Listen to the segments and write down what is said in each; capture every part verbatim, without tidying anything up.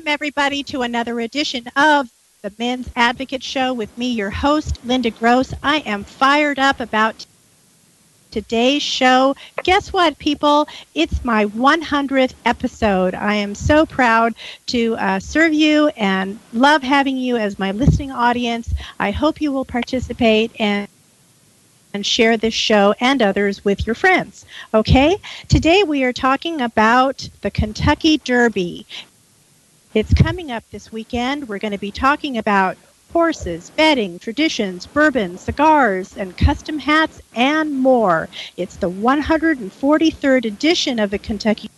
welcome everybody to another edition of the Men's Advocate Show with me, your host, Linda Gross. I am fired up about today's show. Guess what, people? It's my one hundredth episode. I am so proud to uh, serve you and love having you as my listening audience. I hope you will participate and and share this show and others with your friends. Okay? Today we are talking about the Kentucky Derby. It's coming up this weekend. We're going to be talking about horses, betting, traditions, bourbon, cigars, and custom hats, and more. It's the one hundred forty-third edition of the Kentucky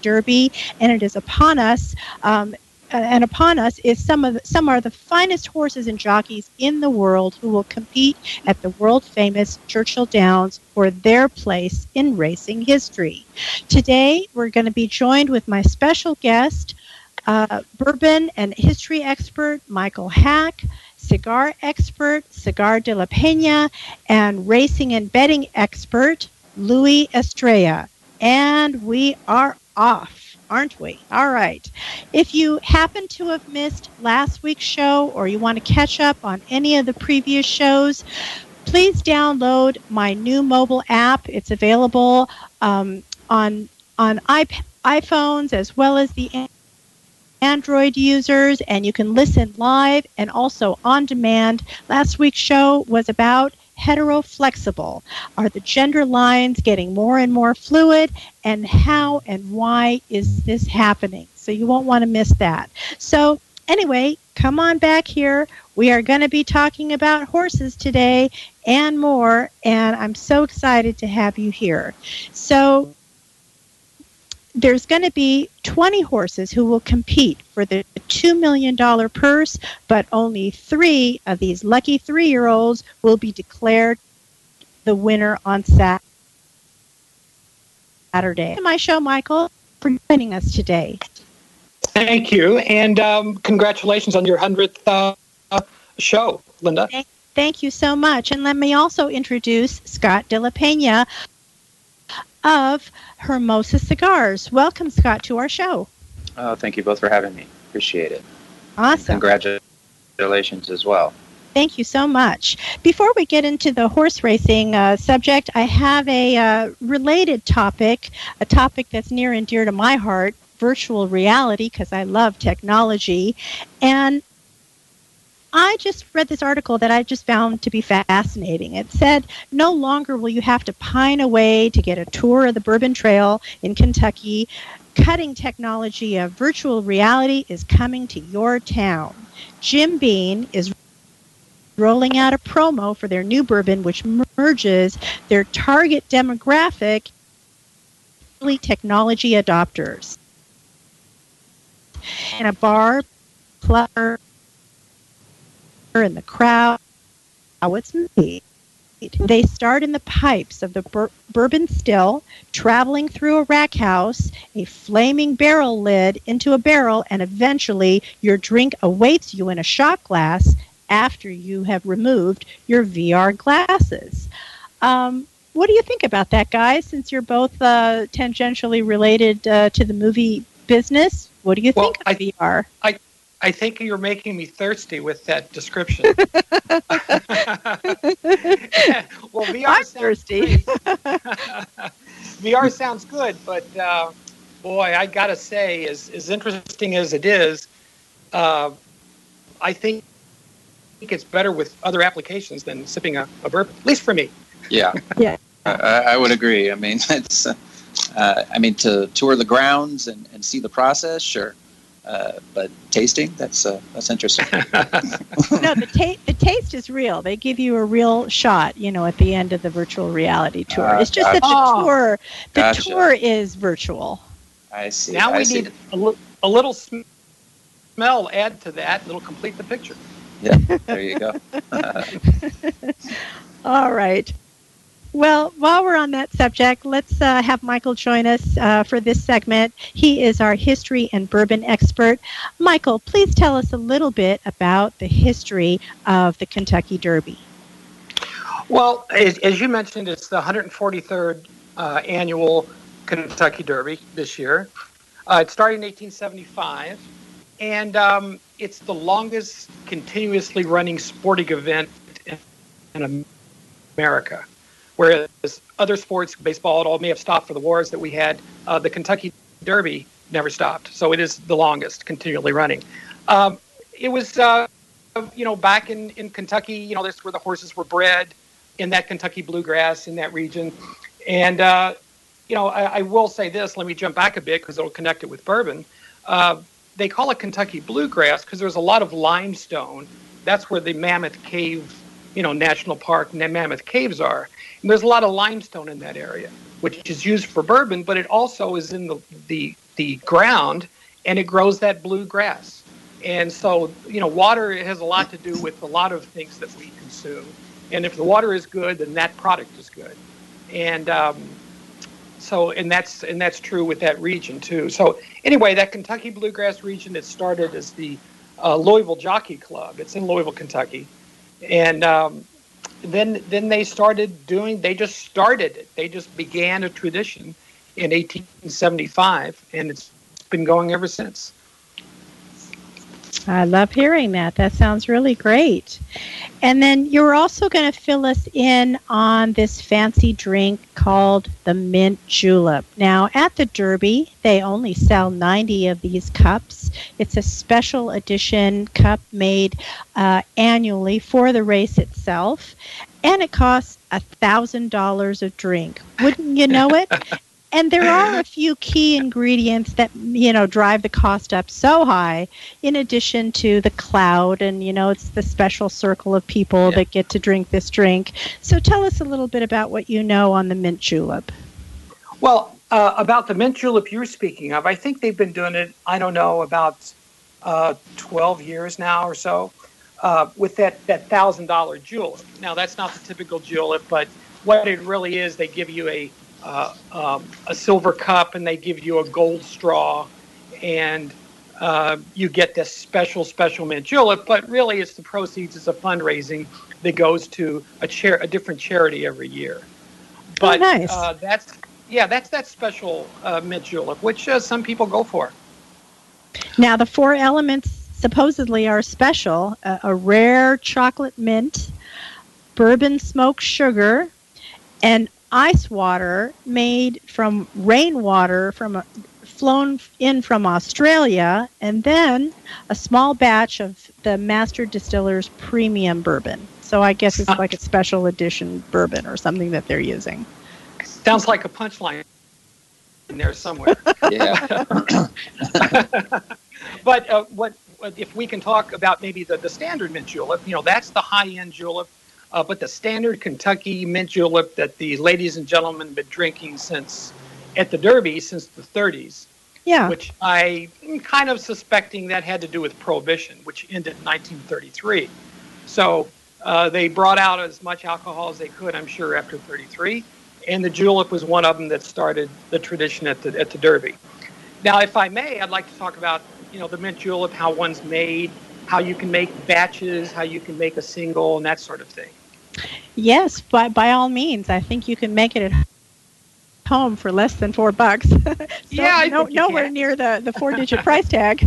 Derby, and it is upon us. Um, And upon us is some of some are the finest horses and jockeys in the world who will compete at the world-famous Churchill Downs for their place in racing history. Today, we're going to be joined with my special guest, uh, bourbon and history expert Michael Hack, cigar expert Scott de la Peña, and racing and betting expert Louie Estrella. And we are off. Aren't we? All right. If you happen to have missed last week's show or you want to catch up on any of the previous shows, please download my new mobile app. It's available um, on on iP- iPhones as well as the Android users, and you can listen live and also on demand. Last week's show was about heteroflexible. Are the gender lines getting more and more fluid? And how and why is this happening? So you won't want to miss that. So anyway, come on back here. We are going to be talking about horses today and more. And I'm so excited to have you here. So there's going to be twenty horses who will compete for the two million dollars purse, but only three of these lucky three-year-olds will be declared the winner on Saturday. Welcome to my show, Michael, for joining us today. Thank you, and um, congratulations on your one hundredth uh, show, Linda. Thank, thank you so much, and let me also introduce Scott de la Peña of Hermosa Cigars. Welcome, Scott, to our show. Oh, thank you both for having me. Appreciate it. Awesome. And congratulations as well. Thank you so much. Before we get into the horse racing uh, subject, I have a uh, related topic, a topic that's near and dear to my heart, virtual reality, because I love technology. And I just read this article that I just found to be fascinating. It said, no longer will you have to pine away to get a tour of the Bourbon Trail in Kentucky. Cutting technology of virtual reality is coming to your town. Jim Beam is rolling out a promo for their new bourbon, which merges their target demographic with technology adopters. In a bar, club, in the crowd, how it's made. They start in the pipes of the bur- bourbon still, traveling through a rack house, a flaming barrel lid into a barrel, and eventually your drink awaits you in a shot glass after you have removed your V R glasses. Um, what do you think about that, guys? Since you're both uh, tangentially related uh, to the movie business, what do you well, think of I, V R? I- I think you're making me thirsty with that description. Well, V R I'm sounds thirsty. V R sounds good, but uh, boy, I gotta say, as as interesting as it is, uh, I think it gets better with other applications than sipping a, a bourbon. At least for me. Yeah, yeah, I, I would agree. I mean, it's, uh, uh, I mean, to tour the grounds and, and see the process, sure. Uh, but tasting—that's uh, that's interesting. No, the taste—the taste is real. They give you a real shot, you know, at the end of the virtual reality tour. Uh, it's just gotcha. that the tour, the gotcha. tour is virtual. I see. Now I we see. need a, l- a little sm- smell add to that. It'll complete the picture. Yeah, there you go. All right. Well, while we're on that subject, let's uh, have Michael join us uh, for this segment. He is our history and bourbon expert. Michael, please tell us a little bit about the history of the Kentucky Derby. Well, as, as you mentioned, it's the one hundred forty-third uh, annual Kentucky Derby this year. Uh, it started in eighteen seventy-five, and um, it's the longest continuously running sporting event in America. Whereas other sports, baseball, it all may have stopped for the wars that we had. Uh, the Kentucky Derby never stopped, so it is the longest continually running. Um, it was, uh, you know, back in, in Kentucky, you know, that's where the horses were bred, in that Kentucky bluegrass, in that region. And, uh, you know, I, I will say this. Let me jump back a bit because it'll connect it with bourbon. Uh, they call it Kentucky bluegrass because there's a lot of limestone. That's where the Mammoth Cave, you know, National Park and the Mammoth Caves are. And there's a lot of limestone in that area, which is used for bourbon, but it also is in the, the, the ground, and it grows that blue grass. And so, you know, water has a lot to do with a lot of things that we consume. And if the water is good, then that product is good. And um, so, and that's and that's true with that region too. So anyway, that Kentucky bluegrass region that started as the uh, Louisville Jockey Club. It's in Louisville, Kentucky, and um, then then they started doing. They just started it. They just began a tradition in eighteen seventy-five, and it's been going ever since. I love hearing that. That sounds really great. And then you're also going to fill us in on this fancy drink called the mint julep. Now, at the Derby, they only sell ninety of these cups. It's a special edition cup made uh, annually for the race itself, and it costs one thousand dollars a drink. Wouldn't you know it? And there are a few key ingredients that, you know, drive the cost up so high, in addition to the cloud. And, you know, it's the special circle of people yeah. that get to drink this drink. So tell us a little bit about what you know on the mint julep. Well, uh, about the mint julep you're speaking of, I think they've been doing it, I don't know, about uh, twelve years now or so, uh, with that, that one thousand dollars julep. Now, that's not the typical julep, but what it really is, they give you a... Uh, um, a silver cup, and they give you a gold straw, and uh, you get this special, special mint julep. But really, it's the proceeds. It's a fundraising that goes to a chair, a different charity every year. But oh, nice. uh, that's yeah, that's that special uh, mint julep, which uh, some people go for. Now, the four elements supposedly are special: uh, a rare chocolate mint, bourbon smoked sugar, and ice water made from rainwater from a, flown in from Australia, and then a small batch of the Master Distiller's premium bourbon. So I guess it's like a special edition bourbon or something that they're using. Sounds like a punchline in there somewhere. Yeah. But uh, what, what if we can talk about maybe the, the standard mint julep? You know, that's the high-end julep. Uh, but the standard Kentucky mint julep that the ladies and gentlemen have been drinking since at the Derby since the thirties, yeah, which I am kind of suspecting that had to do with Prohibition, which ended in nineteen thirty-three. So uh, they brought out as much alcohol as they could, I'm sure, after thirty-three, and the julep was one of them that started the tradition at the at the Derby. Now, if I may, I'd like to talk about you know the mint julep, how one's made, how you can make batches, how you can make a single, and that sort of thing. Yes, by, by all means. I think you can make it at home for less than four bucks. so yeah, no, nowhere can. near the, the four-digit price tag.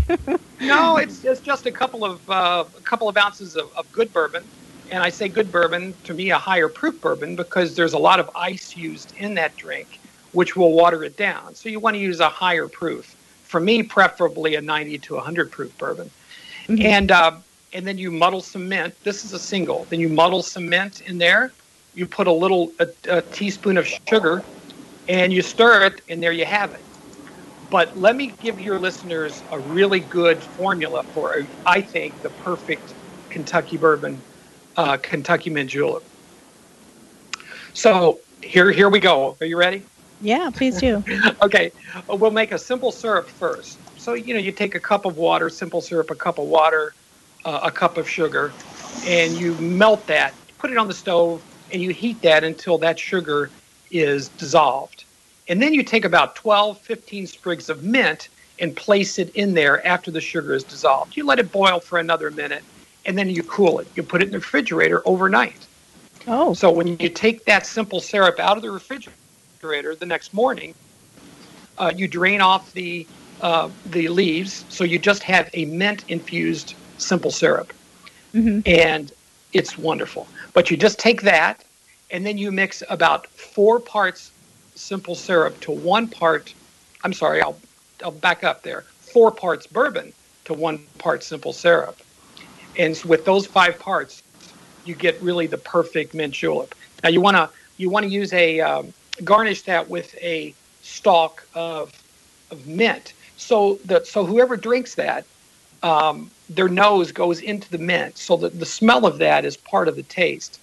No, it's, it's just a couple of uh, a couple of ounces of, of good bourbon, and I say good bourbon, to me a higher proof bourbon, because there's a lot of ice used in that drink, which will water it down. So you want to use a higher proof. For me, preferably a ninety to one hundred proof bourbon. Mm-hmm. And uh, and then you muddle some mint. This is a single. Then you muddle some mint in there. You put a little a, a teaspoon of sugar, and you stir it, and there you have it. But let me give your listeners a really good formula for, I think, the perfect Kentucky bourbon, uh, Kentucky mint julep. So here, here we go. Are you ready? Yeah, please do. Okay. We'll make a simple syrup first. So, you know, you take a cup of water, simple syrup, a cup of water, uh, a cup of sugar, and you melt that, put it on the stove, and you heat that until that sugar is dissolved. And then you take about twelve, fifteen sprigs of mint and place it in there after the sugar is dissolved. You let it boil for another minute, and then you cool it. You put it in the refrigerator overnight. Oh. So when you take that simple syrup out of the refrigerator the next morning, uh, you drain off the uh, the leaves, so you just have a mint-infused simple syrup. Mm-hmm. And it's wonderful. But you just take that, and then you mix about four parts simple syrup to one part, I'm sorry, I'll, I'll back up there, four parts bourbon to one part simple syrup. And with those five parts, you get really the perfect mint julep. Now you want to you want to use a um, garnish that with a stalk of of mint. So the so whoever drinks that, um, their nose goes into the mint. So that the smell of that is part of the taste.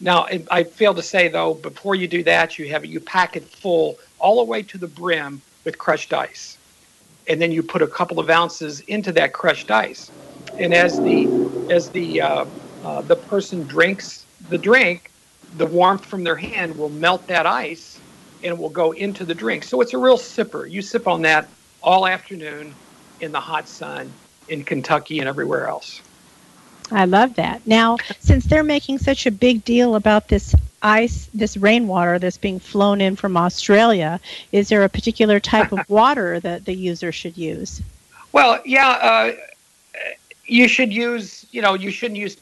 Now I failed to say though, before you do that, you have you pack it full all the way to the brim with crushed ice, and then you put a couple of ounces into that crushed ice. And as the as the uh, uh, the person drinks the drink, the warmth from their hand will melt that ice, and it will go into the drink. So it's a real sipper. You sip on that all afternoon in the hot sun in Kentucky and everywhere else. I love that. Now, since they're making such a big deal about this ice, this rainwater that's being flown in from Australia, is there a particular type of water that the user should use? Well, yeah. Uh, You should use, you know, you shouldn't use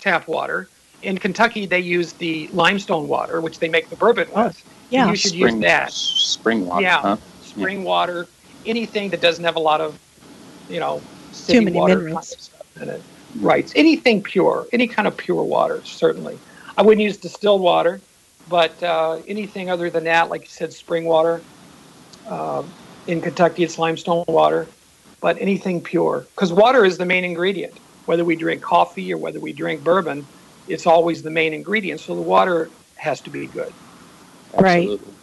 tap water. In Kentucky, they use the limestone water, which they make the bourbon with. Oh, yeah. You should spring, use that. Spring water. Yeah, huh? spring yeah. water. Anything that doesn't have a lot of, you know, city Too many water minerals. Kind of stuff in it. Right. Anything pure, any kind of pure water, certainly. I wouldn't use distilled water, but uh, anything other than that, like you said, spring water. Uh, in Kentucky, it's limestone water. But anything pure, because water is the main ingredient. Whether we drink coffee or whether we drink bourbon, it's always the main ingredient. So the water has to be good. Absolutely. Right.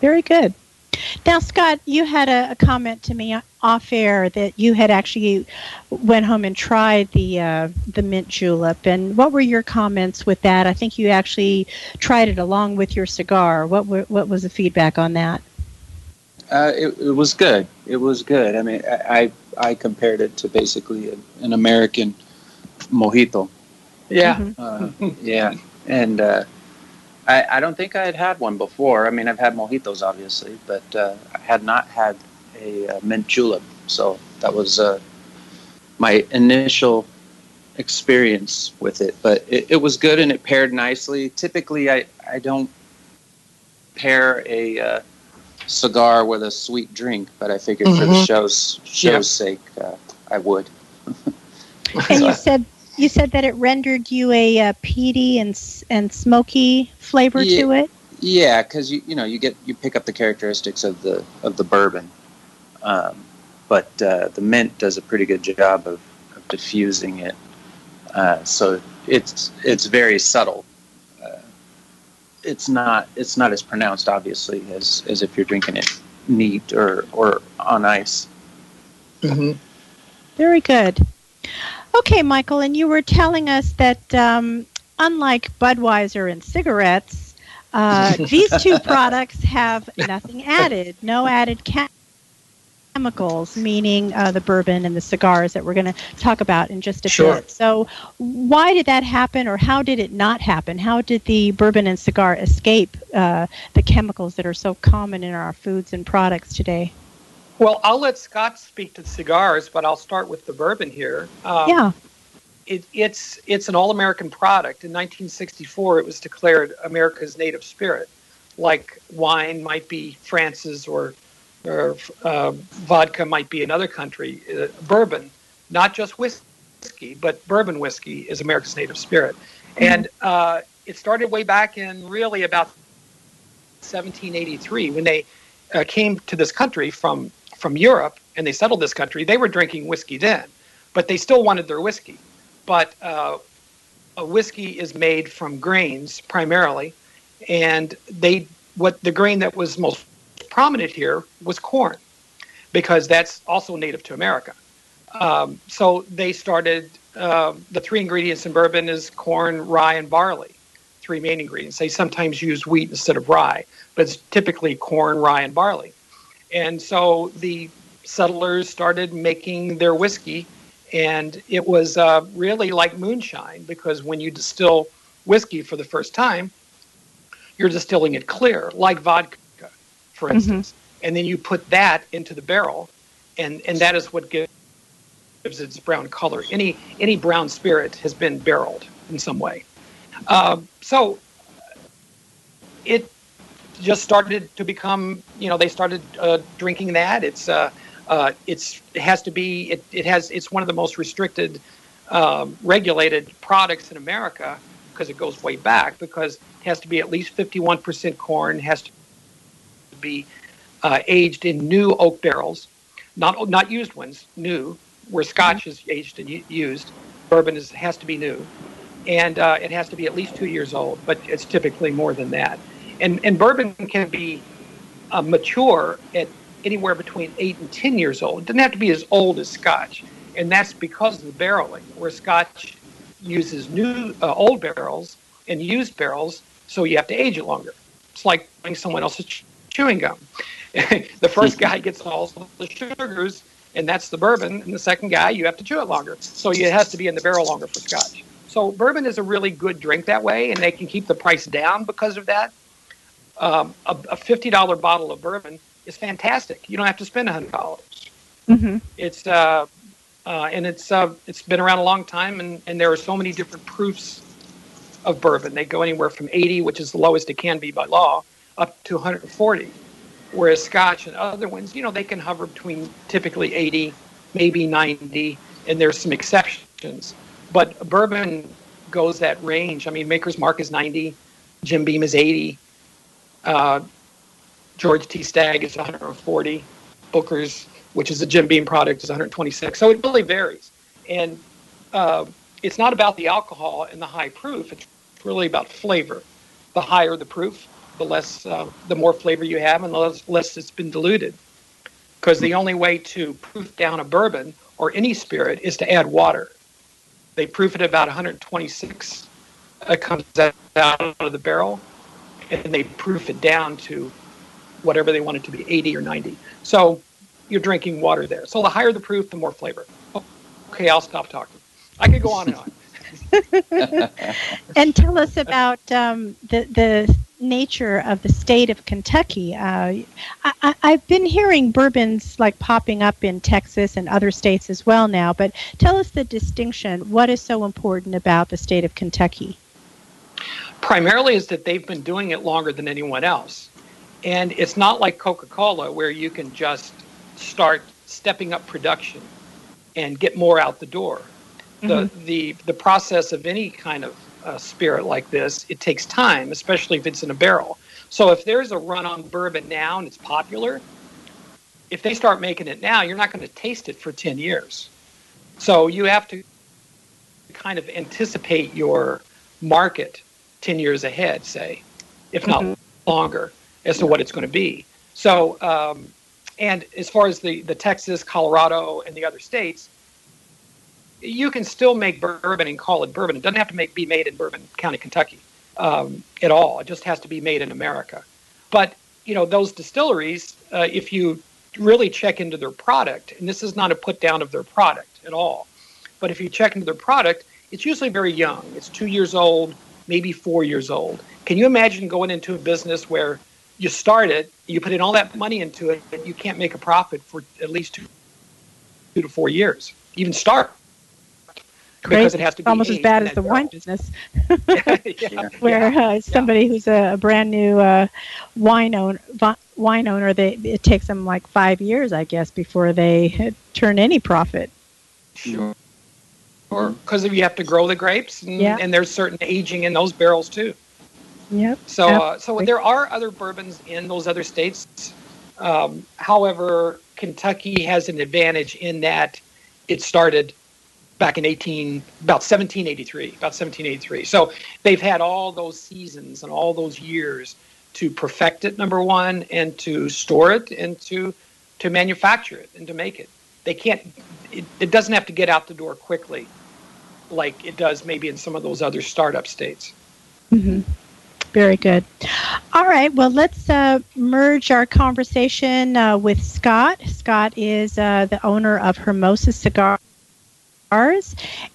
Very good. Now, Scott, you had a, a comment to me off air that you had actually went home and tried the uh, the mint julep. And what were your comments with that? I think you actually tried it along with your cigar. What were, what was the feedback on that? Uh, it, it was good. It was good. I mean, I I, I compared it to basically a, an American mojito. Yeah. Mm-hmm. uh, yeah. And uh, I, I don't think I had had one before. I mean, I've had mojitos, obviously, but uh, I had not had a uh, mint julep. So that was uh, my initial experience with it. But it, it was good, and it paired nicely. Typically, I, I don't pair a... Uh, cigar with a sweet drink, but I figured mm-hmm. for the show's show's yeah. sake, uh, I would. And you said you said that it rendered you a uh, peaty and and smoky flavor yeah, to it. Yeah, because you you know you get you pick up the characteristics of the of the bourbon, um, but uh, the mint does a pretty good job of, of diffusing it. Uh, so it's it's very subtle. It's not. It's not as pronounced, obviously, as, as if you're drinking it neat or, or on ice. Mm-hmm. Very good. Okay, Michael, and you were telling us that um, unlike Budweiser and cigarettes, uh, these two products have nothing added, no added ca- chemicals, meaning uh, the bourbon and the cigars that we're going to talk about in just a sure. bit. So why did that happen, or how did it not happen? How did the bourbon and cigar escape uh, the chemicals that are so common in our foods and products today? Well, I'll let Scott speak to the cigars, but I'll start with the bourbon here. Um, yeah. It, it's, it's an all-American product. In nineteen sixty-four, it was declared America's native spirit, like wine might be France's or or uh, vodka might be another country. Uh, bourbon, not just whiskey, but bourbon whiskey is America's native spirit. Mm-hmm. And uh, it started way back in really about seventeen eighty-three when they uh, came to this country from, from Europe and they settled this country. They were drinking whiskey then, but they still wanted their whiskey. But uh, a whiskey is made from grains primarily, and they what the grain that was most prominent here was corn, because that's also native to America. Um, so they started, uh, the three ingredients in bourbon is corn, rye, and barley, three main ingredients. They sometimes use wheat instead of rye, but it's typically corn, rye, and barley. And so the settlers started making their whiskey, and it was uh, really like moonshine, because when you distill whiskey for the first time, you're distilling it clear, like vodka, for instance. Mm-hmm. and then you put that into the barrel, and, and that is what gives its brown color. Any any brown spirit has been barreled in some way. Uh, so it just started to become, you know, they started uh, drinking that. It's uh, uh, it's it has to be it, it has it's one of the most restricted um, regulated products in America, because it goes way back, because it has to be at least fifty-one percent corn, has to be uh, aged in new oak barrels, not not used ones, new, where Scotch is aged and used, bourbon is has to be new, and uh, it has to be at least two years old, but it's typically more than that. And and bourbon can be uh, mature at anywhere between eight and ten years old. It doesn't have to be as old as Scotch, and that's because of the barreling, where Scotch uses new uh, old barrels and used barrels, so you have to age it longer. It's like buying someone else's ch- chewing gum. The first guy gets all the sugars, and that's the bourbon, and the second guy, you have to chew it longer. So it has to be in the barrel longer for Scotch. So bourbon is a really good drink that way, and they can keep the price down because of that. Um, a, a fifty dollar bottle of bourbon is fantastic. You don't have to spend one hundred dollars. Mm-hmm. It's... Uh, Uh, and it's uh, it's been around a long time, and, and there are so many different proofs of bourbon. They go anywhere from eighty, which is the lowest it can be by law, up to one hundred forty. Whereas Scotch and other ones, you know, they can hover between typically eighty, maybe ninety, and there's some exceptions. But bourbon goes that range. I mean, Maker's Mark is ninety, Jim Beam is eighty, uh, George T. Stagg is one hundred forty, Booker's, which is a Jim Beam product, is one hundred twenty-six. So it really varies. And uh, it's not about the alcohol and the high proof. It's really about flavor. The higher the proof, the less, uh, the more flavor you have, and the less, less it's been diluted. Because the only way to proof down a bourbon or any spirit is to add water. They proof it about one hundred twenty-six. It comes out of the barrel, and they proof it down to whatever they want it to be, eighty or ninety. So you're drinking water there. So the higher the proof, the more flavor. Oh, okay, I'll stop talking. I could go on and on. And tell us about um, the the nature of the state of Kentucky. Uh, I, I've been hearing bourbons like popping up in Texas and other states as well now, but tell us the distinction. What is so important about the state of Kentucky? Primarily is that they've been doing it longer than anyone else. And it's not like Coca-Cola, where you can just start stepping up production and get more out the door. The mm-hmm. the the process of any kind of uh, spirit like this, it takes time, especially if it's in a barrel. So if there's a run on bourbon now and it's popular, if they start making it now, you're not going to taste it for ten years. So you have to kind of anticipate your market ten years ahead, say, if not mm-hmm. longer, as to what it's going to be. So um And as far as the, the Texas, Colorado, and the other states, you can still make bourbon and call it bourbon. It doesn't have to make, be made in Bourbon County, Kentucky, um, at all. It just has to be made in America. But, you know, those distilleries, uh, if you really check into their product, and this is not a put down of their product at all, but if you check into their product, it's usually very young. It's two years old, maybe four years old. Can you imagine going into a business where you start it, you put in all that money into it, but you can't make a profit for at least two, two to four years. Even start. Crazy. Because it has to be almost as bad as the wine business, yeah, yeah, where yeah, uh, somebody yeah. who's a brand new uh, wine owner, wine owner, they it takes them like five years, I guess, before they turn any profit. Sure. Or because you have to grow the grapes, and, yeah. and there's certain aging in those barrels too. Yep. So, uh, so there are other bourbons in those other states. Um, however, Kentucky has an advantage in that it started back in eighteen, about seventeen eighty-three, about seventeen eighty-three. So they've had all those seasons and all those years to perfect it, number one, and to store it, and to to manufacture it and to make it. They can't. It, it doesn't have to get out the door quickly, like it does maybe in some of those other startup states. Mm-hmm. Very good. All right. Well, let's uh, merge our conversation uh, with Scott. Scott is uh, the owner of Hermosa Cigars Cigars,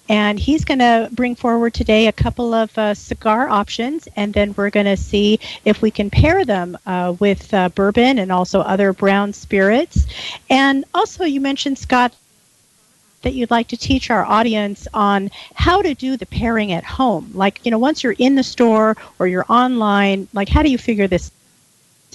and he's going to bring forward today a couple of uh, cigar options, and then we're going to see if we can pair them uh, with uh, bourbon and also other brown spirits. And also, you mentioned, Scott, that you'd like to teach our audience on how to do the pairing at home. Like, you know, once you're in the store or you're online, like, how do you figure this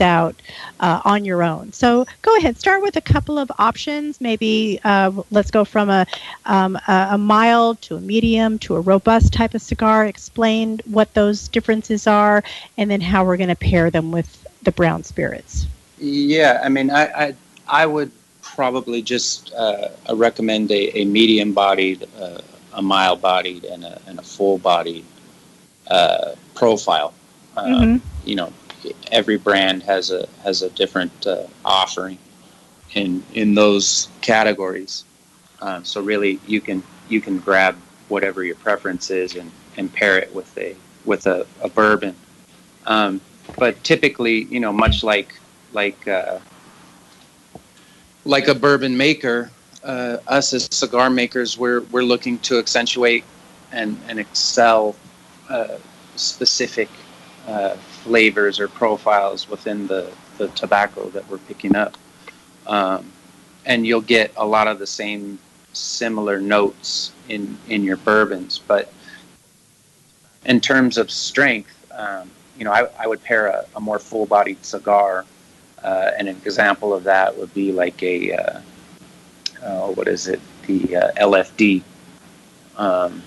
out uh, on your own? So go ahead, start with a couple of options. Maybe uh, let's go from a, um, a mild to a medium to a robust type of cigar. Explain what those differences are and then how we're going to pair them with the brown spirits. Yeah, I mean, I, I, I would probably just uh, recommend a, a medium-bodied, uh, a mild-bodied, and a, and a full-bodied uh, profile. Uh, mm-hmm. You know, every brand has a has a different uh, offering in in those categories. Uh, so really, you can you can grab whatever your preference is and, and pair it with a with a, a bourbon. Um, but typically, you know, much like like uh, Like a bourbon maker, uh, us as cigar makers, we're we're looking to accentuate and and excel uh, specific uh, flavors or profiles within the, the tobacco that we're picking up, um, and you'll get a lot of the same similar notes in in your bourbons. But in terms of strength, um, you know, I, I would pair a, a more full-bodied cigar. Uh, and an example of that would be like a, uh, uh, what is it, the uh, L F D, um,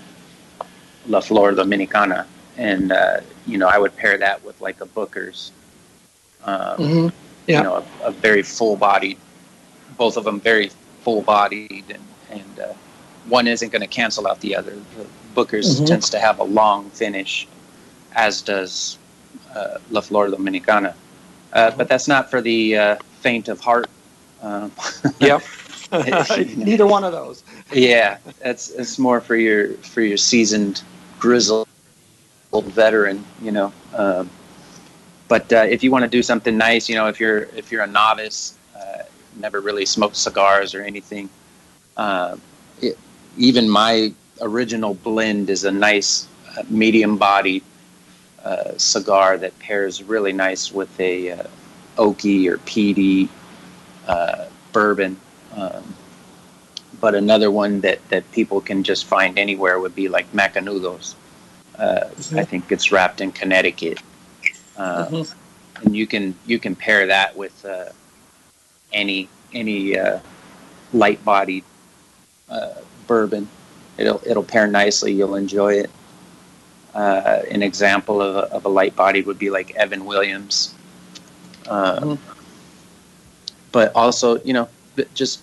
La Flor Dominicana. And, uh, you know, I would pair that with like a Booker's, um, mm-hmm. yeah. you know, a, a very full-bodied, both of them very full-bodied. And, and uh, one isn't going to cancel out the other. The Booker's mm-hmm. tends to have a long finish, as does uh, La Flor Dominicana. Uh, but that's not for the uh, faint of heart. Um, yep. Neither one of those. Yeah, it's it's more for your for your seasoned, grizzled veteran, you know. Um, but uh, if you want to do something nice, you know, if you're if you're a novice, uh, never really smoked cigars or anything, uh, it, even my original blend is a nice uh, medium-bodied Uh, cigar that pairs really nice with a uh, oaky or peaty uh, bourbon. Um, but another one that, that people can just find anywhere would be like Macanudos. Uh, mm-hmm. I think it's wrapped in Connecticut, uh, mm-hmm. and you can you can pair that with uh, any any uh, light bodied uh, bourbon. It'll it'll pair nicely. You'll enjoy it. Uh, an example of a, of a light body would be like Evan Williams. Um, mm-hmm. But also, you know, just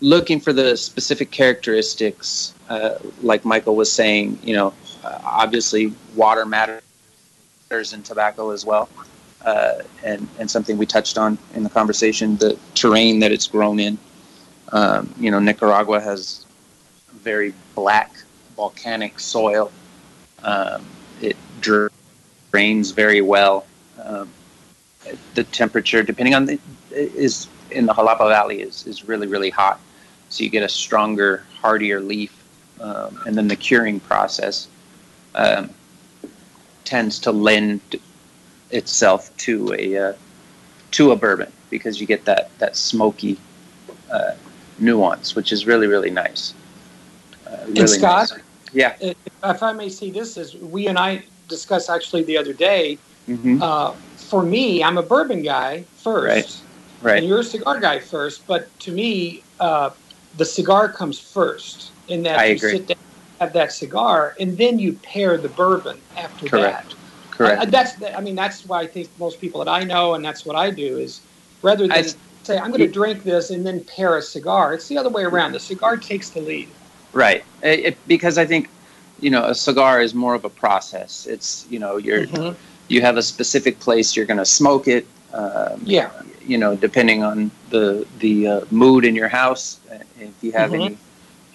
looking for the specific characteristics, uh, like Michael was saying, you know, uh, obviously water matters in tobacco as well. Uh, and, and something we touched on in the conversation, the terrain that it's grown in. Um, you know, Nicaragua has very black volcanic soil. Um, it drains very well. Um, the temperature, depending on the, is in the Jalapa Valley, is, is really, really hot. So you get a stronger, hardier leaf. Um, and then the curing process um, tends to lend itself to a uh, to a bourbon because you get that, that smoky uh, nuance, which is really, really nice. Uh, really and Scott? Nice. Yeah. If I may say this, as we and I discussed actually the other day, mm-hmm. uh, for me, I'm a bourbon guy first. Right. Right. And you're a cigar guy first. But to me, uh, the cigar comes first in that I you agree. sit down and have that cigar, and then you pair the bourbon after Correct. that. Correct. I, that's, I mean, that's why I think most people that I know, and that's what I do, is rather than I, say, I'm going to drink this and then pair a cigar, it's the other way around. The cigar takes the lead. Right, it, it, because I think, you know, a cigar is more of a process. It's, you know, you're mm-hmm. you have a specific place you're going to smoke it. Um, yeah. You know, depending on the the uh, mood in your house, if you have mm-hmm.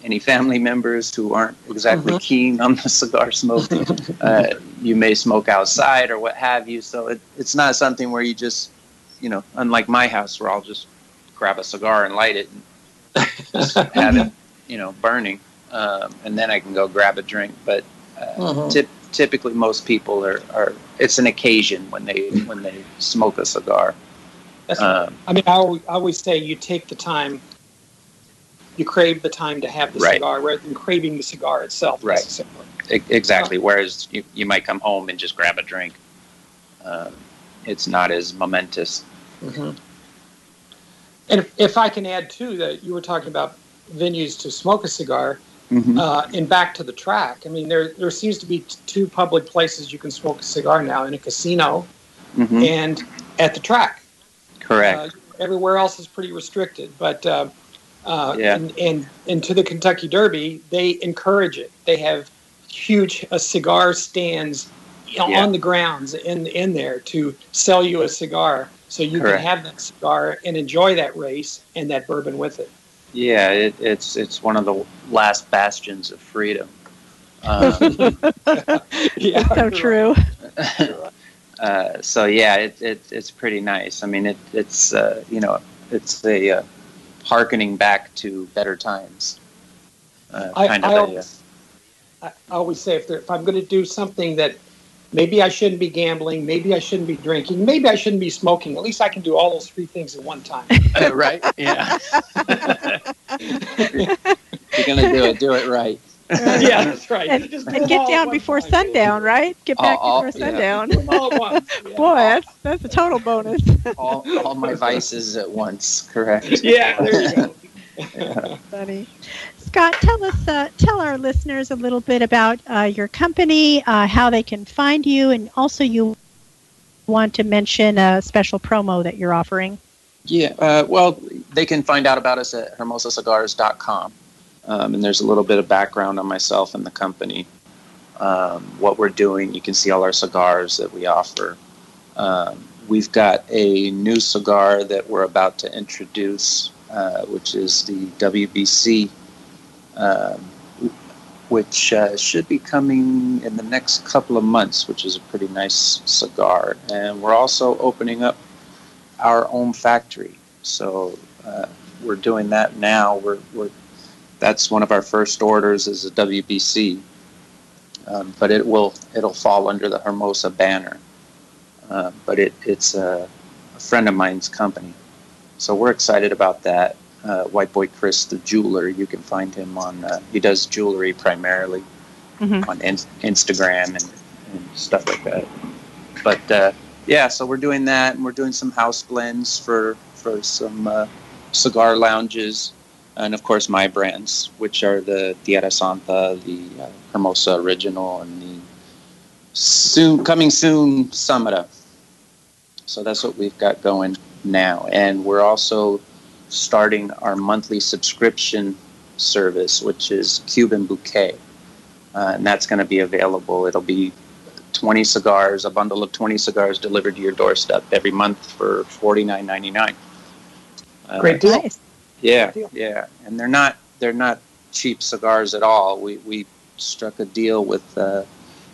any any family members who aren't exactly mm-hmm. keen on the cigar smoking, uh, you may smoke outside or what have you. So it, it's not something where you just, you know, unlike my house where I'll just grab a cigar and light it and just have it, you know, burning. um, and then I can go grab a drink. But uh, mm-hmm. tip, typically, most people are, are. It's an occasion when they when they smoke a cigar. Um, I mean, I always, I always say you take the time. You crave the time to have the right. cigar rather than craving the cigar itself. Right. E- exactly. Oh. Whereas you, you might come home and just grab a drink. Um, it's not as momentous. Mm-hmm. And if, if I can add, too, that you were talking about venues to smoke a cigar mm-hmm. uh, and back to the track. I mean, there there seems to be t- two public places you can smoke a cigar now, in a casino mm-hmm. and at the track. Correct. Uh, everywhere else is pretty restricted, but... Uh, Uh, yeah. and, and, and to the Kentucky Derby, they encourage it. They have huge uh, cigar stands you know, yeah. on the grounds in in there to sell you a cigar, so you Correct. Can have that cigar and enjoy that race and that bourbon with it. Yeah, it, it's it's one of the last bastions of freedom. Um, yeah, so true. uh, so yeah, it, it it's pretty nice. I mean, it it's uh, you know it's a uh, hearkening back to better times. Uh, I, kind of I, always, I always say if, there, if I'm going to do something that maybe I shouldn't be gambling, maybe I shouldn't be drinking, maybe I shouldn't be smoking, at least I can do all those three things at one time. Uh, right? Yeah. If you're going to do it, do it right. Yeah, that's right. And, and get down before sundown, right? Get back all, before all, sundown. Yeah. All at once. Yeah. Boy, that's, that's a total bonus. All, all my vices at once, correct? Yeah, there you go. Yeah. Funny. Scott, tell us, uh, tell our listeners a little bit about uh, your company, uh, how they can find you, and also you want to mention a special promo that you're offering. Yeah, uh, well, they can find out about us at hermosa cigars dot com. Um, and there's a little bit of background on myself and the company, um, what we're doing. You can see all our cigars that we offer. Um, we've got a new cigar that we're about to introduce, uh, which is the W B C, um, which uh, should be coming in the next couple of months, which is a pretty nice cigar. And we're also opening up our own factory. So uh, we're doing that now. We're we're That's one of our first orders is a W B C, um, but it will it'll fall under the Hermosa banner. Uh, but it it's a, a friend of mine's company, so we're excited about that. Uh, White Boy Chris, the jeweler, you can find him on. Uh, he does jewelry primarily mm-hmm. on in- Instagram and, and stuff like that. But uh, yeah, so we're doing that, and we're doing some house blends for for some uh, cigar lounges. And, of course, my brands, which are the Tierra Santa, the uh, Hermosa Original, and the soon coming soon Samara. So that's what we've got going now. And we're also starting our monthly subscription service, which is Cuban Bouquet. Uh, and that's going to be available. It'll be twenty cigars, a bundle of twenty cigars delivered to your doorstep every month for forty-nine ninety-nine. Uh, Great deal. Nice. Yeah, yeah, and they're not they're not cheap cigars at all. We we struck a deal with uh,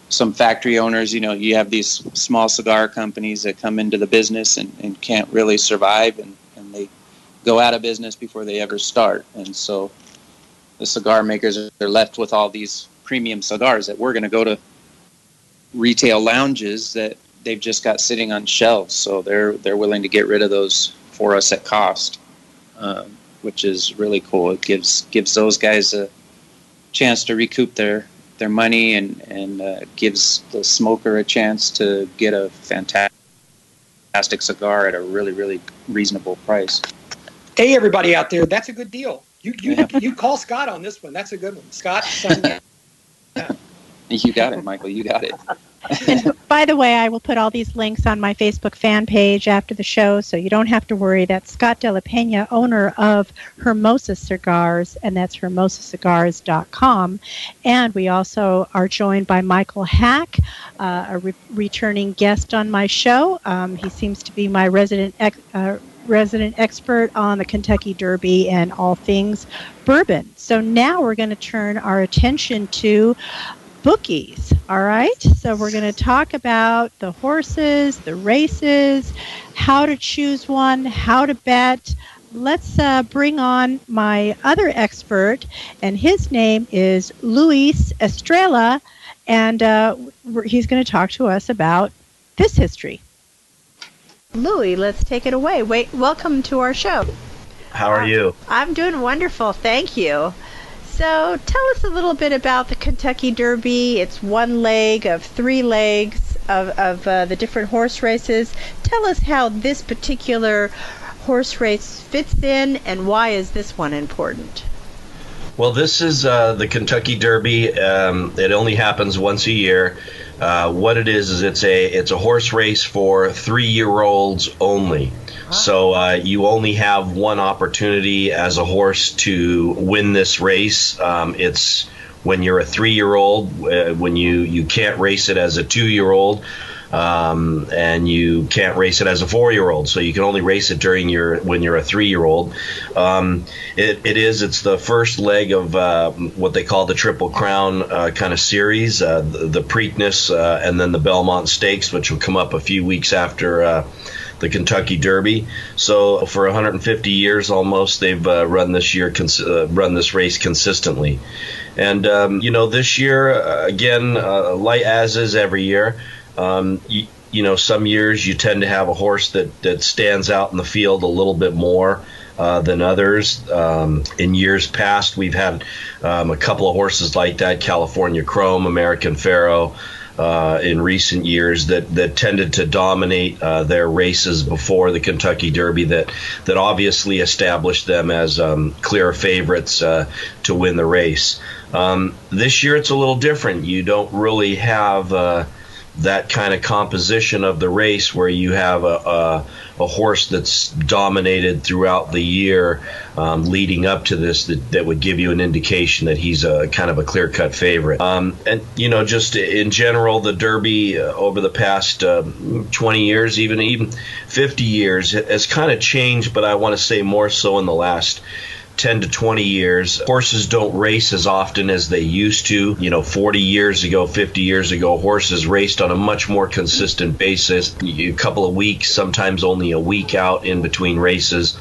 some factory owners. You know, you have these small cigar companies that come into the business and, and can't really survive, and, and they go out of business before they ever start. And so the cigar makers are left with all these premium cigars that we're going to go to retail lounges that they've just got sitting on shelves. So they're they're willing to get rid of those for us at cost. Um, which is really cool. It gives gives those guys a chance to recoup their, their money and, and uh, gives the smoker a chance to get a fantastic cigar at a really, really reasonable price. Hey, everybody out there, that's a good deal. You you, yeah. you call Scott on this one. That's a good one. Scott, son, yeah. You got it, Michael. You got it. And by the way, I will put all these links on my Facebook fan page after the show, so you don't have to worry. That's Scott de la Peña, owner of Hermosa Cigars, and that's hermosa cigars dot com. And we also are joined by Michael Hack, uh, a re- returning guest on my show. Um, he seems to be my resident ex- uh, resident expert on the Kentucky Derby and all things bourbon. So now we're going to turn our attention to bookies. All right, so we're going to talk about the horses, the races, how to choose one, how to bet, let's uh, bring on my other expert, and his name is Louie Estrella, and uh, he's going to talk to us about this history. Louie, let's take it away. Wait, welcome to our show. How are you? Uh, I'm doing wonderful, thank you. So tell us a little bit about the Kentucky Derby. It's one leg of three legs of, of uh, the different horse races. Tell us how this particular horse race fits in, and why is this one important? Well, this is uh, the Kentucky Derby. Um, it only happens once a year. Uh, what it is is it's a it's a horse race for three-year-olds only. Wow. So uh, you only have one opportunity as a horse to win this race. Um, it's when you're a three-year-old. Uh, when you you can't race it as a two-year-old, um, and you can't race it as a four-year-old. So you can only race it during your when you're a three-year-old. Um, it, it is it's the first leg of uh, what they call the Triple Crown uh, kind of series, uh, the, the Preakness, uh, and then the Belmont Stakes, which will come up a few weeks after uh, the Kentucky Derby. So for one hundred fifty years almost, they've uh, run this year cons- uh, run this race consistently. And um, you know, this year uh, again, uh, light as is every year. Um, you, you know, some years you tend to have a horse that, that stands out in the field a little bit more uh, than others. Um, in years past, we've had um, a couple of horses like that, California Chrome, American Pharoah, uh, in recent years that, that tended to dominate uh, their races before the Kentucky Derby that, that obviously established them as um, clear favorites uh, to win the race. Um, this year it's a little different. You don't really have uh, that kind of composition of the race where you have a, a, a horse that's dominated throughout the year um, leading up to this that, that would give you an indication that he's a kind of a clear-cut favorite. Um, and, you know, just in general, the Derby uh, over the past uh, twenty years, even even fifty years, has kind of changed, but I want to say more so in the last ten to twenty years. Horses don't race as often as they used to. You know, forty years ago, fifty years ago, horses raced on a much more consistent basis, a couple of weeks, sometimes only a week out in between races.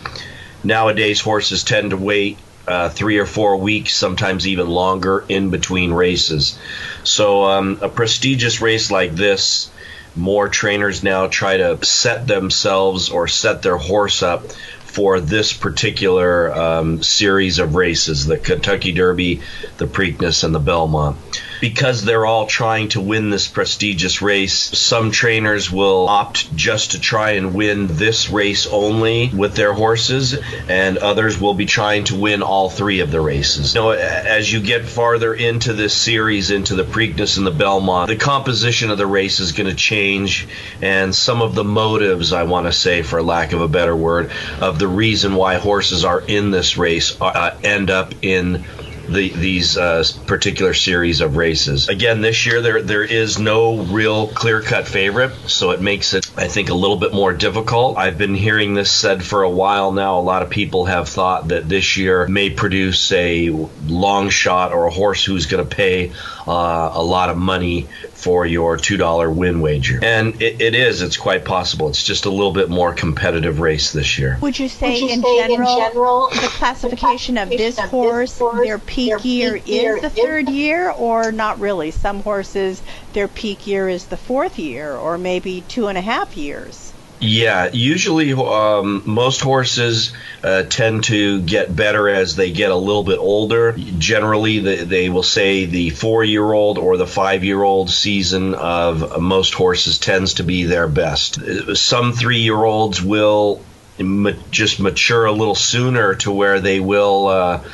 Nowadays, horses tend to wait uh, three or four weeks, sometimes even longer, in between races. So um, a prestigious race like this, more trainers now try to set themselves or set their horse up for this particular um, series of races, the Kentucky Derby, the Preakness, and the Belmont. Because they're all trying to win this prestigious race, some trainers will opt just to try and win this race only with their horses, and others will be trying to win all three of the races. You know, as you get farther into this series, into the Preakness and the Belmont, the composition of the race is going to change, and some of the motives, I want to say, for lack of a better word, of the The reason why horses are in this race uh, end up in the, these uh, particular series of races. Again, this year there there is no real clear-cut favorite, so it makes it, I think, a little bit more difficult. I've been hearing this said for a while now. A lot of people have thought that this year may produce a long shot or a horse who's going to pay uh, a lot of money for your two dollar win wager. And it, it is. It's quite possible. It's just a little bit more competitive race this year. Would you say, Would you in, say general, in general the classification, the classification of this of horse, horse, their peak, their peak year, year is the third is year, or not really? Some horses, their peak year is the fourth year, or maybe two and a half years. Yeah, usually um, most horses uh, tend to get better as they get a little bit older. Generally, the, they will say the four-year-old or the five-year-old season of most horses tends to be their best. Some three-year-olds will ma- just mature a little sooner to where they will uh,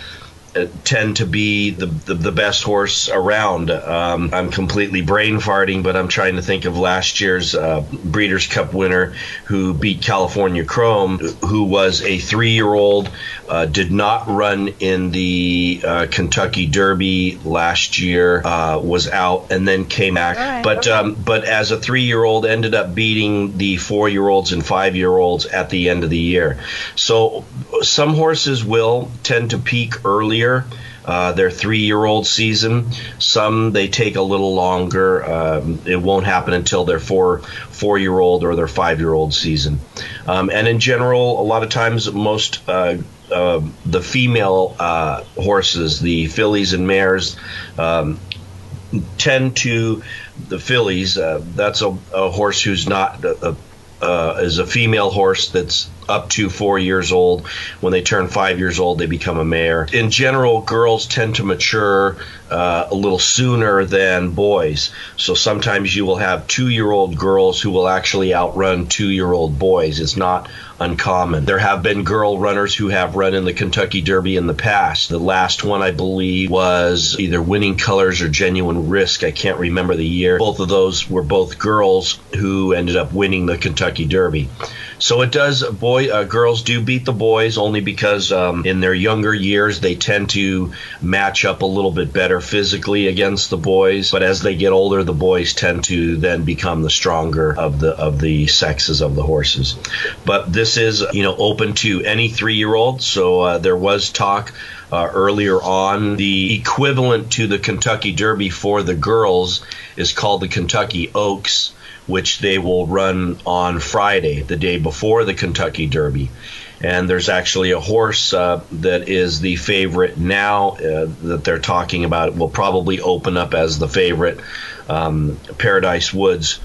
tend to be the, the, the best horse around. Um, I'm completely brain farting, but I'm trying to think of last year's uh, Breeders' Cup winner who beat California Chrome, who was a three-year-old, uh, did not run in the uh, Kentucky Derby last year, uh, was out, and then came back. Right, but okay. um, but as a three-year-old, ended up beating the four-year-olds and five-year-olds at the end of the year. So some horses will tend to peak earlier. uh, their three-year-old season. Some they take a little longer. Um, it won't happen until their four, four-year-old or their five-year-old season. Um, and in general, a lot of times most uh, uh, the female uh, horses, the fillies and mares, um, tend to the fillies. Uh, that's a, a horse who's not a, a Uh, is a female horse that's up to four years old. When they turn five years old, they become a mare. In general, girls tend to mature uh, a little sooner than boys. So sometimes you will have two-year-old girls who will actually outrun two-year-old boys. It's not uncommon. There have been girl runners who have run in the Kentucky Derby in the past. The last one, I believe, was either Winning Colors or Genuine Risk. I can't remember the year. Both of those were both girls who ended up winning the Kentucky Derby. So it does, boy, uh, girls do beat the boys only because um, in their younger years, they tend to match up a little bit better physically against the boys. But as they get older, the boys tend to then become the stronger of the of the sexes of the horses. But this is, you know, open to any three-year-old. So uh, there was talk Uh, earlier on. The equivalent to the Kentucky Derby for the girls is called the Kentucky Oaks, which they will run on Friday, the day before the Kentucky Derby. And there's actually a horse uh, that is the favorite now uh, that they're talking about. It will probably open up as the favorite, um, Paradise Woods,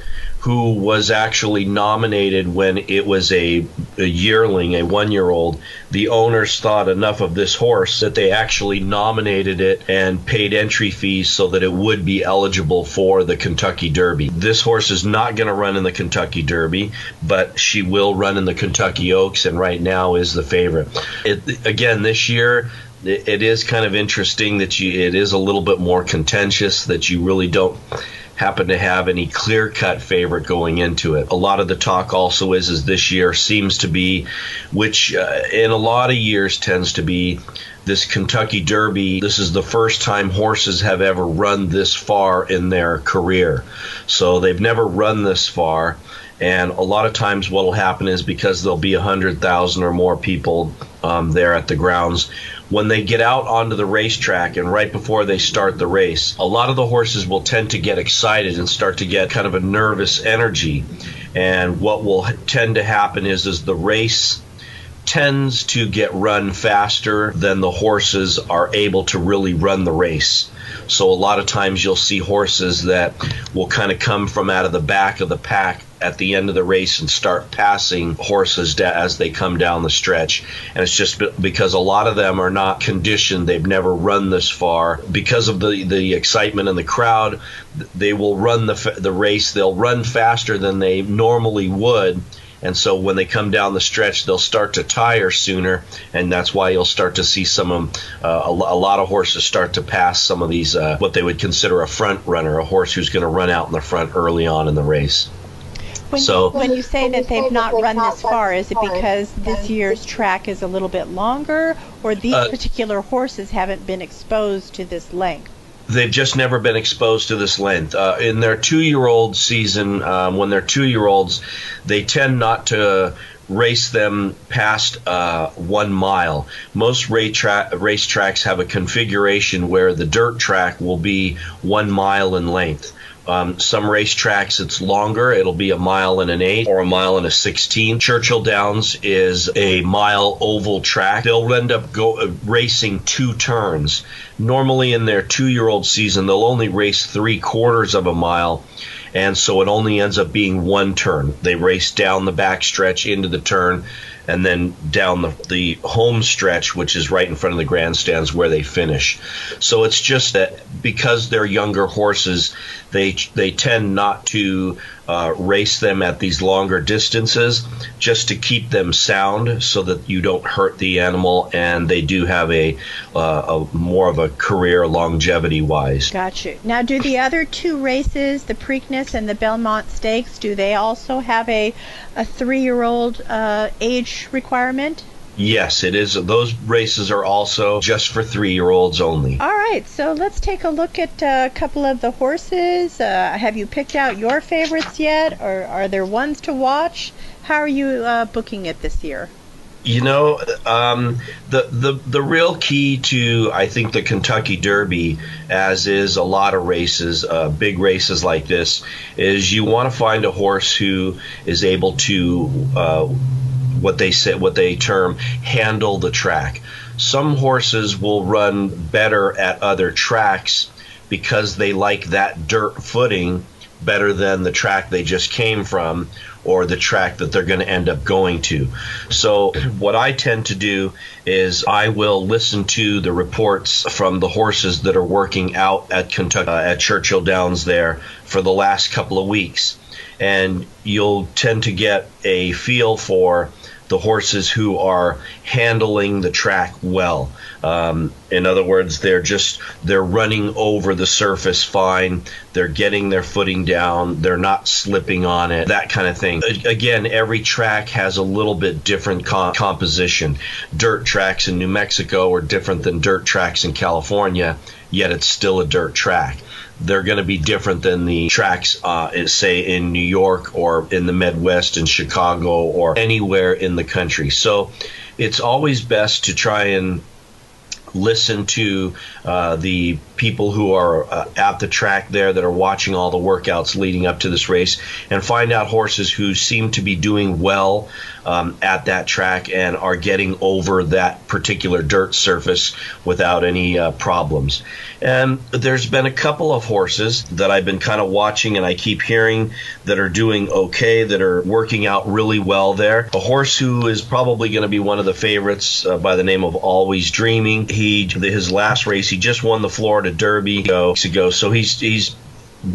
who was actually nominated when it was a, a yearling, a one-year-old. The owners thought enough of this horse that they actually nominated it and paid entry fees so that it would be eligible for the Kentucky Derby. This horse is not going to run in the Kentucky Derby, but she will run in the Kentucky Oaks, and right now is the favorite. It, again, this year, it, it is kind of interesting that you, it is a little bit more contentious, that you really don't happen to have any clear-cut favorite going into it. A lot of the talk also is, is this year seems to be, which uh, in a lot of years tends to be, this Kentucky Derby, this is the first time horses have ever run this far in their career. So they've never run this far. And a lot of times what will happen is, because there'll be one hundred thousand or more people um, there at the grounds, when they get out onto the racetrack and right before they start the race, a lot of the horses will tend to get excited and start to get kind of a nervous energy. And what will tend to happen is, is the race tends to get run faster than the horses are able to really run the race. So a lot of times you'll see horses that will kind of come from out of the back of the pack at the end of the race and start passing horses as they come down the stretch. And it's just because a lot of them are not conditioned. They've never run this far. Because of the, the excitement in the crowd, they will run the, the race. They'll run faster than they normally would. And so when they come down the stretch, they'll start to tire sooner, and that's why you'll start to see some of them, uh, a, a lot of horses start to pass some of these, uh, what they would consider a front runner, a horse who's going to run out in the front early on in the race. When, so, you, when you say that they've not run this far, is it because this year's track is a little bit longer, or these uh, particular horses haven't been exposed to this length? They've just never been exposed to this length. Uh, in their two-year-old season, um, when they're two-year-olds, they tend not to race them past uh, one mile. Most race tra- racetracks have a configuration where the dirt track will be one mile in length. Um, some racetracks, it's longer. It'll be a mile and an eighth or a mile and a sixteen. Churchill Downs is a mile oval track. They'll end up go, uh, racing two turns. Normally in their two-year-old season, they'll only race three quarters of a mile. And so it only ends up being one turn. They race down the back stretch into the turn and then down the, the home stretch, which is right in front of the grandstands where they finish. So it's just that because they're younger horses, they they tend not to uh, race them at these longer distances, just to keep them sound so that you don't hurt the animal, and they do have a, uh, a more of a career longevity-wise. Gotcha. Now, do the other two races, the Preakness and the Belmont Stakes, do they also have a a three-year-old uh, age requirement? Yes, it is. Those races are also just for three-year-olds only. All right, so let's take a look at a couple of the horses. Uh, have you picked out your favorites yet, or are there ones to watch? How are you uh, booking it this year? You know, um, the, the the real key to, I think, the Kentucky Derby, as is a lot of races, uh, big races like this, is you want to find a horse who is able to uh, what they say, what they term handle the track. Some horses will run better at other tracks because they like that dirt footing better than the track they just came from, or the track that they're going to end up going to. So what I tend to do is I will listen to the reports from the horses that are working out at Kentucky, uh, at Churchill Downs there for the last couple of weeks. And you'll tend to get a feel for the horses who are handling the track well. Um, in other words, they're just they're running over the surface fine. They're getting their footing down. They're not slipping on it, that kind of thing. Again, every track has a little bit different com- composition. Dirt tracks in New Mexico are different than dirt tracks in California, yet it's still a dirt track. They're going to be different than the tracks, uh, say, in New York or in the Midwest, in Chicago, or anywhere in the country. So it's always best to try and listen to uh, the people who are uh, at the track there that are watching all the workouts leading up to this race, and find out horses who seem to be doing well um, at that track and are getting over that particular dirt surface without any uh, problems. And there's been a couple of horses that I've been kind of watching and I keep hearing that are doing okay, that are working out really well there. A horse who is probably going to be one of the favorites uh, by the name of Always Dreaming. He He, his last race, he just won the Florida Derby weeks ago, so he's he's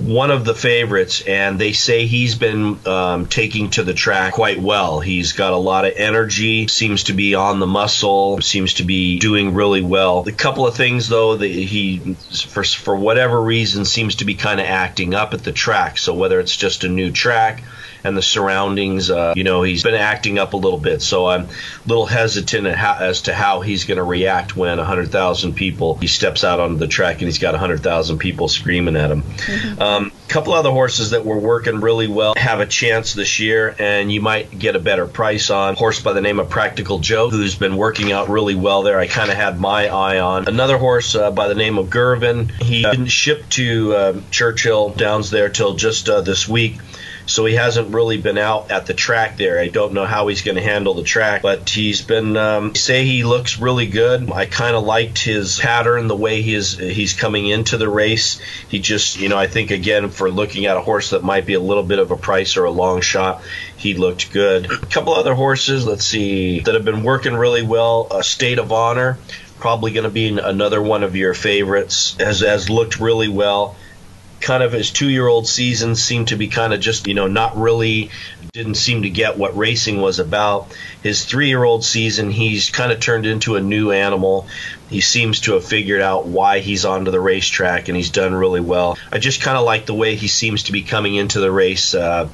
one of the favorites, and they say he's been um, taking to the track quite well. He's got a lot of energy, seems to be on the muscle, seems to be doing really well. A couple of things, though, that he, for, for whatever reason, seems to be kind of acting up at the track. So whether it's just a new track and the surroundings, uh, you know, he's been acting up a little bit. So I'm a little hesitant at how, as to how he's going to react when one hundred thousand people, he steps out onto the track and he's got one hundred thousand people screaming at him. Mm-hmm. Um, a couple other horses that were working really well have a chance this year, and you might get a better price on. A horse by the name of Practical Joe, who's been working out really well there. I kind of had my eye on. Another horse uh, by the name of Gervin. He didn't ship to uh, Churchill Downs there till just uh, this week. So he hasn't really been out at the track there. I don't know how he's going to handle the track, but he's been, um, say he looks really good. I kind of liked his pattern, the way he is, he's coming into the race. He just, you know, I think, again, for looking at a horse that might be a little bit of a price or a long shot, he looked good. A couple other horses, let's see, that have been working really well. A State of Honor, probably going to be another one of your favorites, has, has looked really well. Kind of his two-year-old season seemed to be kind of just, you know, not really, didn't seem to get what racing was about. His three-year-old season, he's kind of turned into a new animal. He seems to have figured out why he's onto the racetrack, and he's done really well. I just kind of like the way he seems to be coming into the race, uh,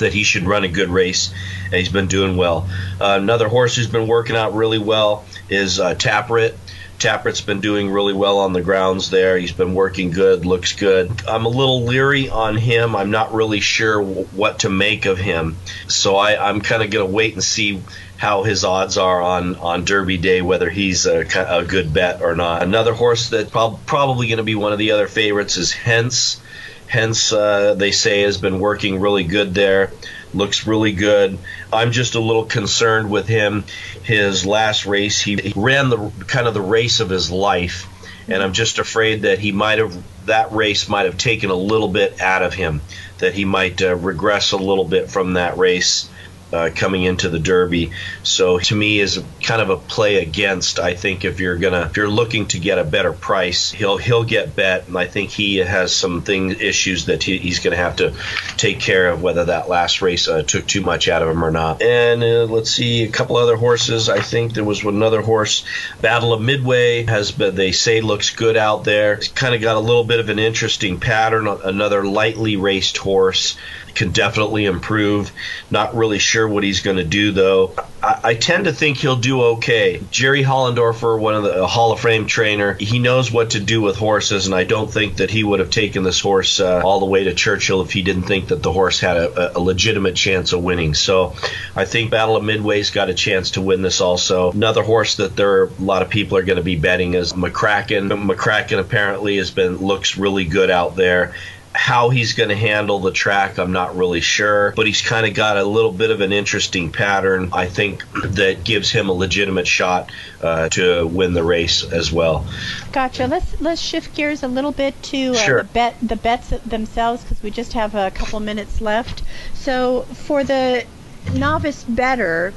that he should run a good race, and he's been doing well. Uh, another horse who's been working out really well is uh, Taprit. Taprit's been doing really well on the grounds there. He's been working good, looks good. I'm a little leery on him. I'm not really sure w- what to make of him. So I, I'm kind of going to wait and see how his odds are on, on Derby Day, whether he's a, a good bet or not. Another horse that's prob- probably going to be one of the other favorites is Hence. Hence, uh, they say, has been working really good there. Looks really good. I'm just a little concerned with him. His last race, he ran the kind of the race of his life, and I'm just afraid that he might have that race might have taken a little bit out of him, that he might uh, regress a little bit from that race uh, coming into the Derby. So to me, is a, kind of a play against. I think if you're gonna, if you're looking to get a better price, he'll he'll get bet, and I think he has some things issues that he, he's gonna have to take care of, whether that last race uh, took too much out of him or not. And uh, let's see, a couple other horses. I think there was another horse, Battle of Midway, has been, they say, looks good out there. It's kind of got a little bit of an interesting pattern. Another lightly raced horse, can definitely improve. Not really sure sure what he's going to do, though. I, I tend to think he'll do okay. Jerry Hollendorfer, one of the Hall of Fame trainer, he knows what to do with horses, and I don't think that he would have taken this horse uh, all the way to Churchill if he didn't think that the horse had a, a legitimate chance of winning. So I think Battle of Midway's got a chance to win this also. Another horse that there are, a lot of people are going to be betting is McCracken. McCracken apparently has been looks really good out there. How he's going to handle the track, I'm not really sure, but he's kind of got a little bit of an interesting pattern, I think, that gives him a legitimate shot uh, to win the race as well. Gotcha. Let's let's shift gears a little bit to uh, sure. the bet the bets themselves, because we just have a couple minutes left. So for the novice better,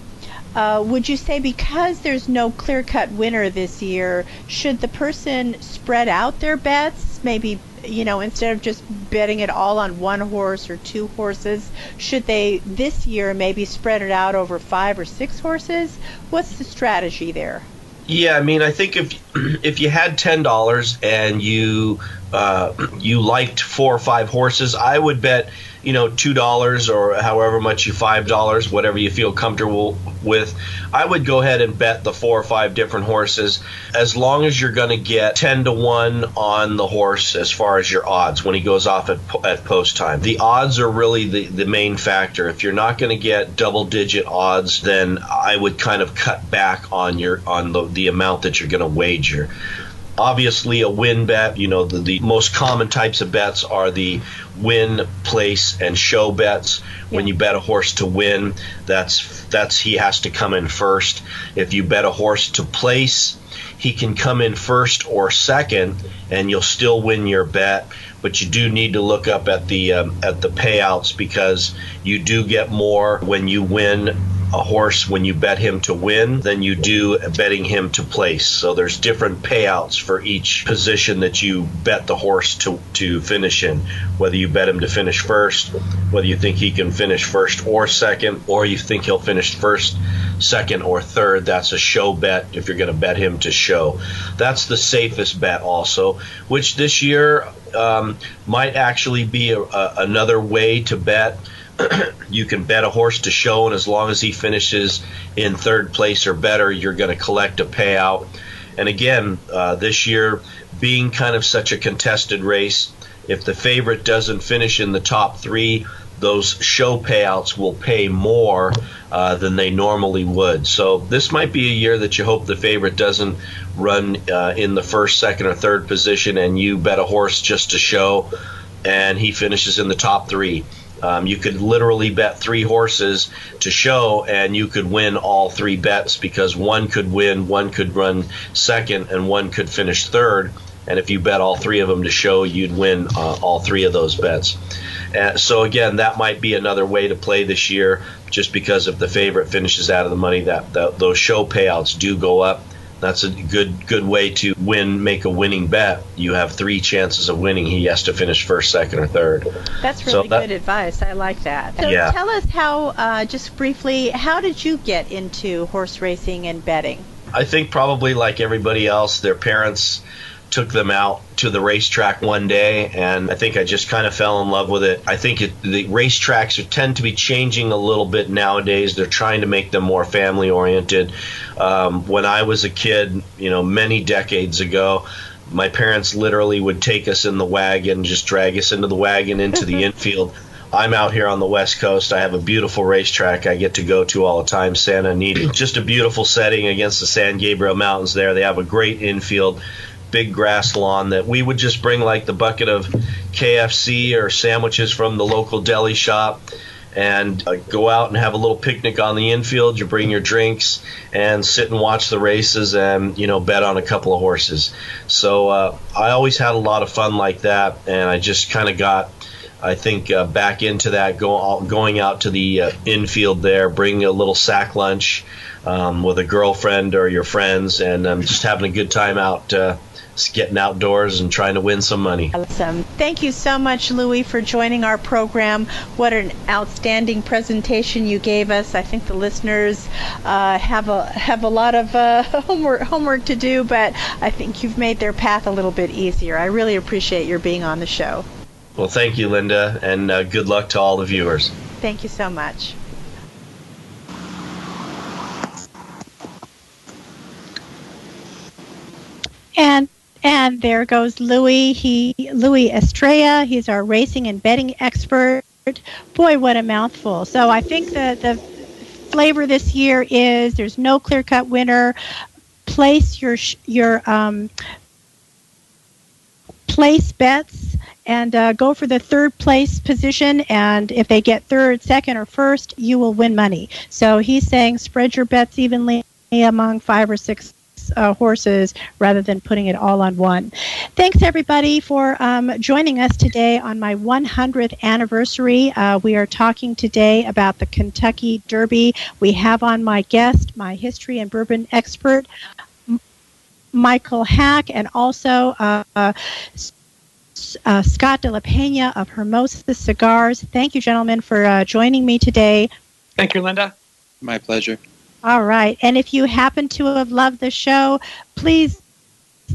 Uh, would you say, because there's no clear-cut winner this year, should the person spread out their bets? Maybe, you know, instead of just betting it all on one horse or two horses, should they this year maybe spread it out over five or six horses? What's the strategy there? Yeah, I mean, I think if if you had ten dollars and you uh, you liked four or five horses, I would bet, you know, two dollars or however much you five dollars, whatever you feel comfortable with. I would go ahead and bet the four or five different horses, as long as you're going to get ten to one on the horse as far as your odds when he goes off at, at post time. The odds are really the, the main factor. If you're not going to get double digit odds, then I would kind of cut back on your on the, the amount that you're going to wager. Obviously, a win bet, you know, the, the most common types of bets are the win, place, and show bets. Yeah. When you bet a horse to win, that's that's he has to come in first. If you bet a horse to place, he can come in first or second, and you'll still win your bet. But you do need to look up at the um, at the payouts, because you do get more when you win a horse when you bet him to win than you do betting him to place. So there's different payouts for each position that you bet the horse to, to finish in, whether you bet him to finish first, whether you think he can finish first or second, or you think he'll finish first, second, or third. That's a show bet if you're going to bet him to show. That's the safest bet also, which this year um, might actually be a, a, another way to bet. You can bet a horse to show, and as long as he finishes in third place or better, you're going to collect a payout. And again, uh, this year being kind of such a contested race, if the favorite doesn't finish in the top three, those show payouts will pay more uh, than they normally would. So this might be a year that you hope the favorite doesn't run uh, in the first, second, or third position, and you bet a horse just to show, and he finishes in the top three. Um, you could literally bet three horses to show, and you could win all three bets, because one could win, one could run second, and one could finish third. And if you bet all three of them to show, you'd win uh, all three of those bets. Uh, so, again, that might be another way to play this year, just because if the favorite finishes out of the money, that, that those show payouts do go up. That's a good good way to win, make a winning bet. You have three chances of winning. He has to finish first, second, or third. That's really so that, good advice. I like that. So yeah. Tell us how, uh, just briefly, how did you get into horse racing and betting? I think probably like everybody else, their parents took them out to the racetrack one day, and I think I just kind of fell in love with it. I think it, the racetracks are, tend to be changing a little bit nowadays. They're trying to make them more family-oriented. Um, when I was a kid, you know, many decades ago, my parents literally would take us in the wagon, just drag us into the wagon, into the infield. I'm out here on the West Coast. I have a beautiful racetrack I get to go to all the time, Santa Anita. Just a beautiful setting against the San Gabriel Mountains there. They have a great infield, big grass lawn, that we would just bring like the bucket of K F C or sandwiches from the local deli shop and uh, go out and have a little picnic on the infield. You bring your drinks and sit and watch the races and, you know, bet on a couple of horses. So uh, I always had a lot of fun like that, and I just kind of got, I think, uh, back into that, go, going out to the uh, infield there, bring a little sack lunch um, with a girlfriend or your friends, and um, just having a good time out uh, getting outdoors and trying to win some money. Awesome. Thank you so much, Louie, for joining our program. What an outstanding presentation you gave us. I think the listeners uh, have a have a lot of uh, homework homework to do, but I think you've made their path a little bit easier. I really appreciate your being on the show. Well, thank you, Linda, and uh, good luck to all the viewers. Thank you so much. And and there goes Louie. He Louie Estrella. He's our racing and betting expert. Boy, what a mouthful. So I think the the flavor this year is there's no clear-cut winner. Place your your um, place bets and uh, go for the third place position. And if they get third, second, or first, you will win money. So he's saying spread your bets evenly among five or six Uh, horses rather than putting it all on one. Thanks everybody for um, joining us today on my one hundredth anniversary. Uh, we are talking today about the Kentucky Derby. We have on my guest, my history and bourbon expert, M- Michael Hack, and also uh, uh, uh, Scott de la Peña of Hermosa Cigars. Thank you, gentlemen, for uh, joining me today. Thank you, Linda. My pleasure. All right. And if you happen to have loved the show, please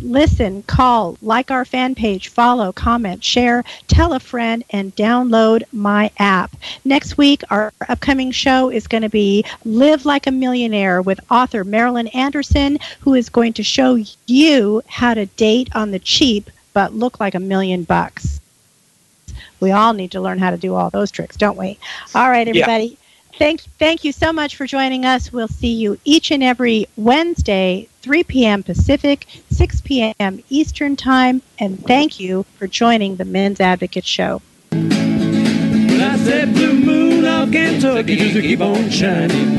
listen, call, like our fan page, follow, comment, share, tell a friend, and download my app. Next week, our upcoming show is going to be Live Like a Millionaire with author Marilyn Anderson, who is going to show you how to date on the cheap but look like a million bucks. We all need to learn how to do all those tricks, don't we? All right, everybody. Yeah. Thank, thank you so much for joining us. We'll see you each and every Wednesday, three p.m. Pacific, six p.m. Eastern Time. And thank you for joining the Men's Advocate Show. Well, I said blue moon of Kentucky, just keep on shining.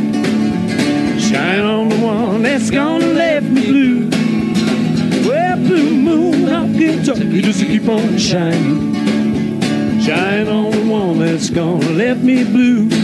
Shine on the one that's gonna let me blue. Well, blue moon of Kentucky, just keep on shining. Shine on the one that's gonna let me blue.